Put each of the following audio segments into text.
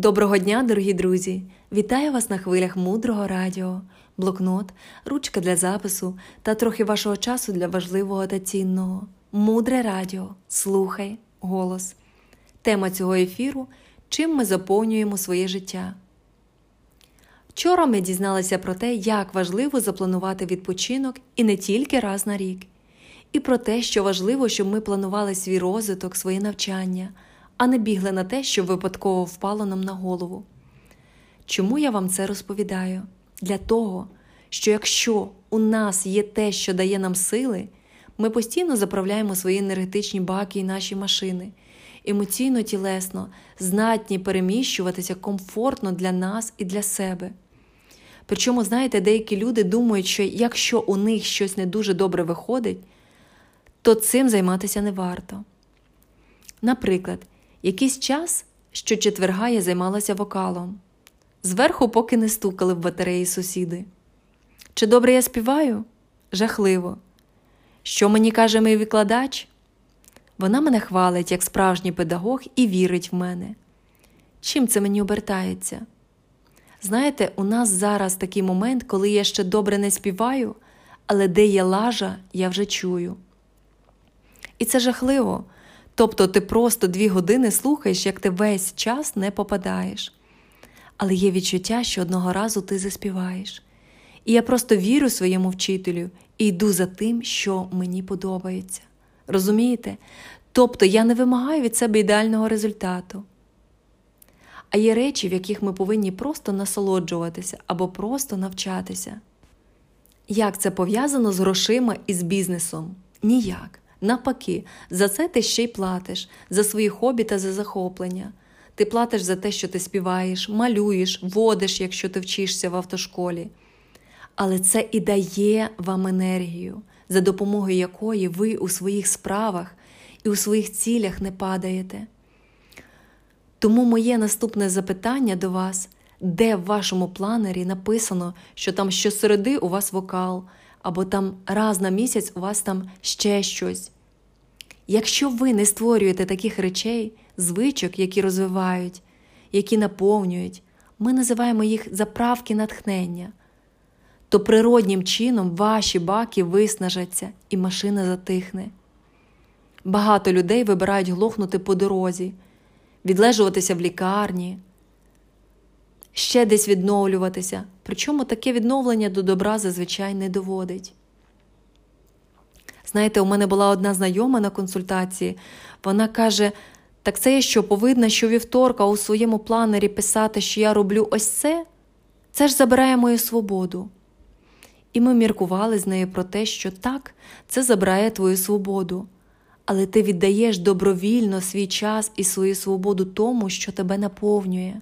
Доброго дня, дорогі друзі! Вітаю вас на хвилях Мудрого Радіо. Блокнот, ручка для запису та трохи вашого часу для важливого та цінного. Мудре Радіо. Слухай голос. Тема цього ефіру – чим ми заповнюємо своє життя. Вчора ми дізналися про те, як важливо запланувати відпочинок і не тільки раз на рік. І про те, що важливо, щоб ми планували свій розвиток, своє навчання – а не бігли на те, що випадково впало нам на голову. Чому я вам це розповідаю? Для того, що якщо у нас є те, що дає нам сили, ми постійно заправляємо свої енергетичні баки і наші машини. Емоційно, тілесно, здатні переміщуватися комфортно для нас і для себе. Причому, знаєте, деякі люди думають, що якщо у них щось не дуже добре виходить, то цим займатися не варто. Наприклад, якийсь час, щочетверга я займалася вокалом. Зверху поки не стукали в батареї сусіди. Чи добре я співаю? Жахливо. Що мені каже мій викладач? Вона мене хвалить, як справжній педагог, і вірить в мене. Чим це мені обертається? Знаєте, у нас зараз такий момент, коли я ще добре не співаю, але де є лажа, я вже чую. І це жахливо. Тобто ти просто 2 години слухаєш, як ти весь час не попадаєш. Але є відчуття, що одного разу ти заспіваєш. І я просто вірю своєму вчителю і йду за тим, що мені подобається. Розумієте? Тобто я не вимагаю від себе ідеального результату. А є речі, в яких ми повинні просто насолоджуватися або просто навчатися. Як це пов'язано з грошима і з бізнесом? Ніяк. Навпаки, за це ти ще й платиш, за свої хобі та за захоплення. Ти платиш за те, що ти співаєш, малюєш, водиш, якщо ти вчишся в автошколі. Але це і дає вам енергію, за допомогою якої ви у своїх справах і у своїх цілях не падаєте. Тому моє наступне запитання до вас, де в вашому планері написано, що там щосереди у вас вокал, або там раз на місяць у вас там ще щось. Якщо ви не створюєте таких речей, звичок, які розвивають, які наповнюють, ми називаємо їх заправки натхнення, то природнім чином ваші баки виснажаться і машина затихне. Багато людей вибирають глохнути по дорозі, відлежуватися в лікарні, ще десь відновлюватися, причому таке відновлення до добра зазвичай не доводить. Знаєте, у мене була одна знайома на консультації, вона каже, так це я що, повинна щовівторка у своєму планері писати, що я роблю ось це? Це ж забирає мою свободу. І ми міркували з нею про те, що так, це забирає твою свободу, але ти віддаєш добровільно свій час і свою свободу тому, що тебе наповнює.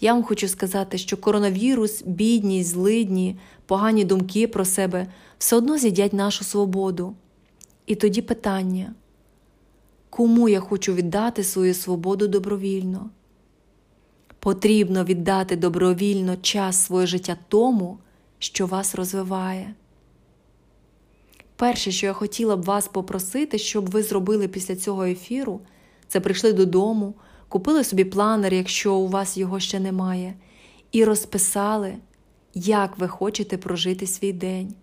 Я вам хочу сказати, що коронавірус, бідність, злидні, погані думки про себе все одно з'їдять нашу свободу. І тоді питання, кому я хочу віддати свою свободу добровільно? Потрібно віддати добровільно час свого життя тому, що вас розвиває. Перше, що я хотіла б вас попросити, щоб ви зробили після цього ефіру, це прийшли додому, купили собі планер, якщо у вас його ще немає, і розписали, як ви хочете прожити свій день.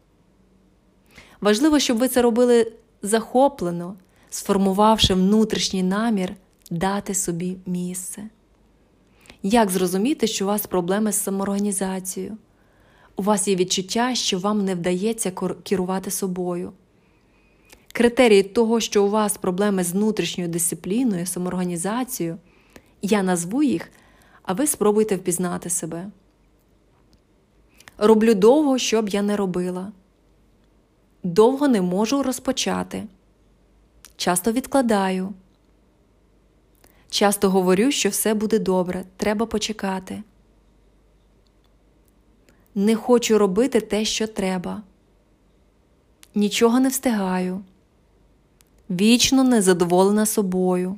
Важливо, щоб ви це робили захоплено, сформувавши внутрішній намір дати собі місце. Як зрозуміти, що у вас проблеми з самоорганізацією? У вас є відчуття, що вам не вдається керувати собою. Критерії того, що у вас проблеми з внутрішньою дисципліною, самоорганізацією, я назву їх, а ви спробуйте впізнати себе. Роблю довго, що б я не робила. Довго не можу розпочати. Часто відкладаю. Часто говорю, що все буде добре, треба почекати. Не хочу робити те, що треба. Нічого не встигаю. Вічно незадоволена собою.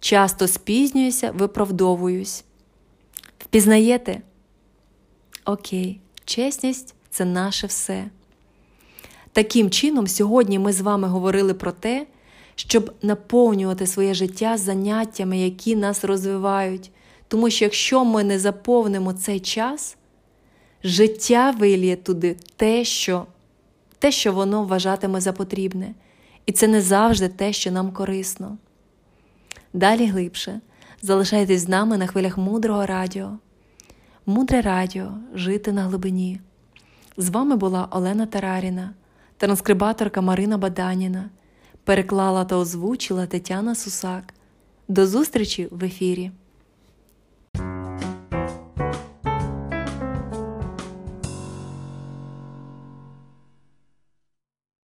Часто спізнююся, виправдовуюсь. Впізнаєте? Окей, чесність – це наше все. Таким чином, сьогодні ми з вами говорили про те, щоб наповнювати своє життя заняттями, які нас розвивають. Тому що якщо ми не заповнимо цей час, життя виліє туди те, що воно вважатиме за потрібне. І це не завжди те, що нам корисно. Далі глибше. Залишайтесь з нами на хвилях Мудрого Радіо. Мудре Радіо. Жити на глибині. З вами була Олена Тараріна, транскрибаторка Марина Баданіна. Переклала та озвучила Тетяна Сусак. До зустрічі в ефірі!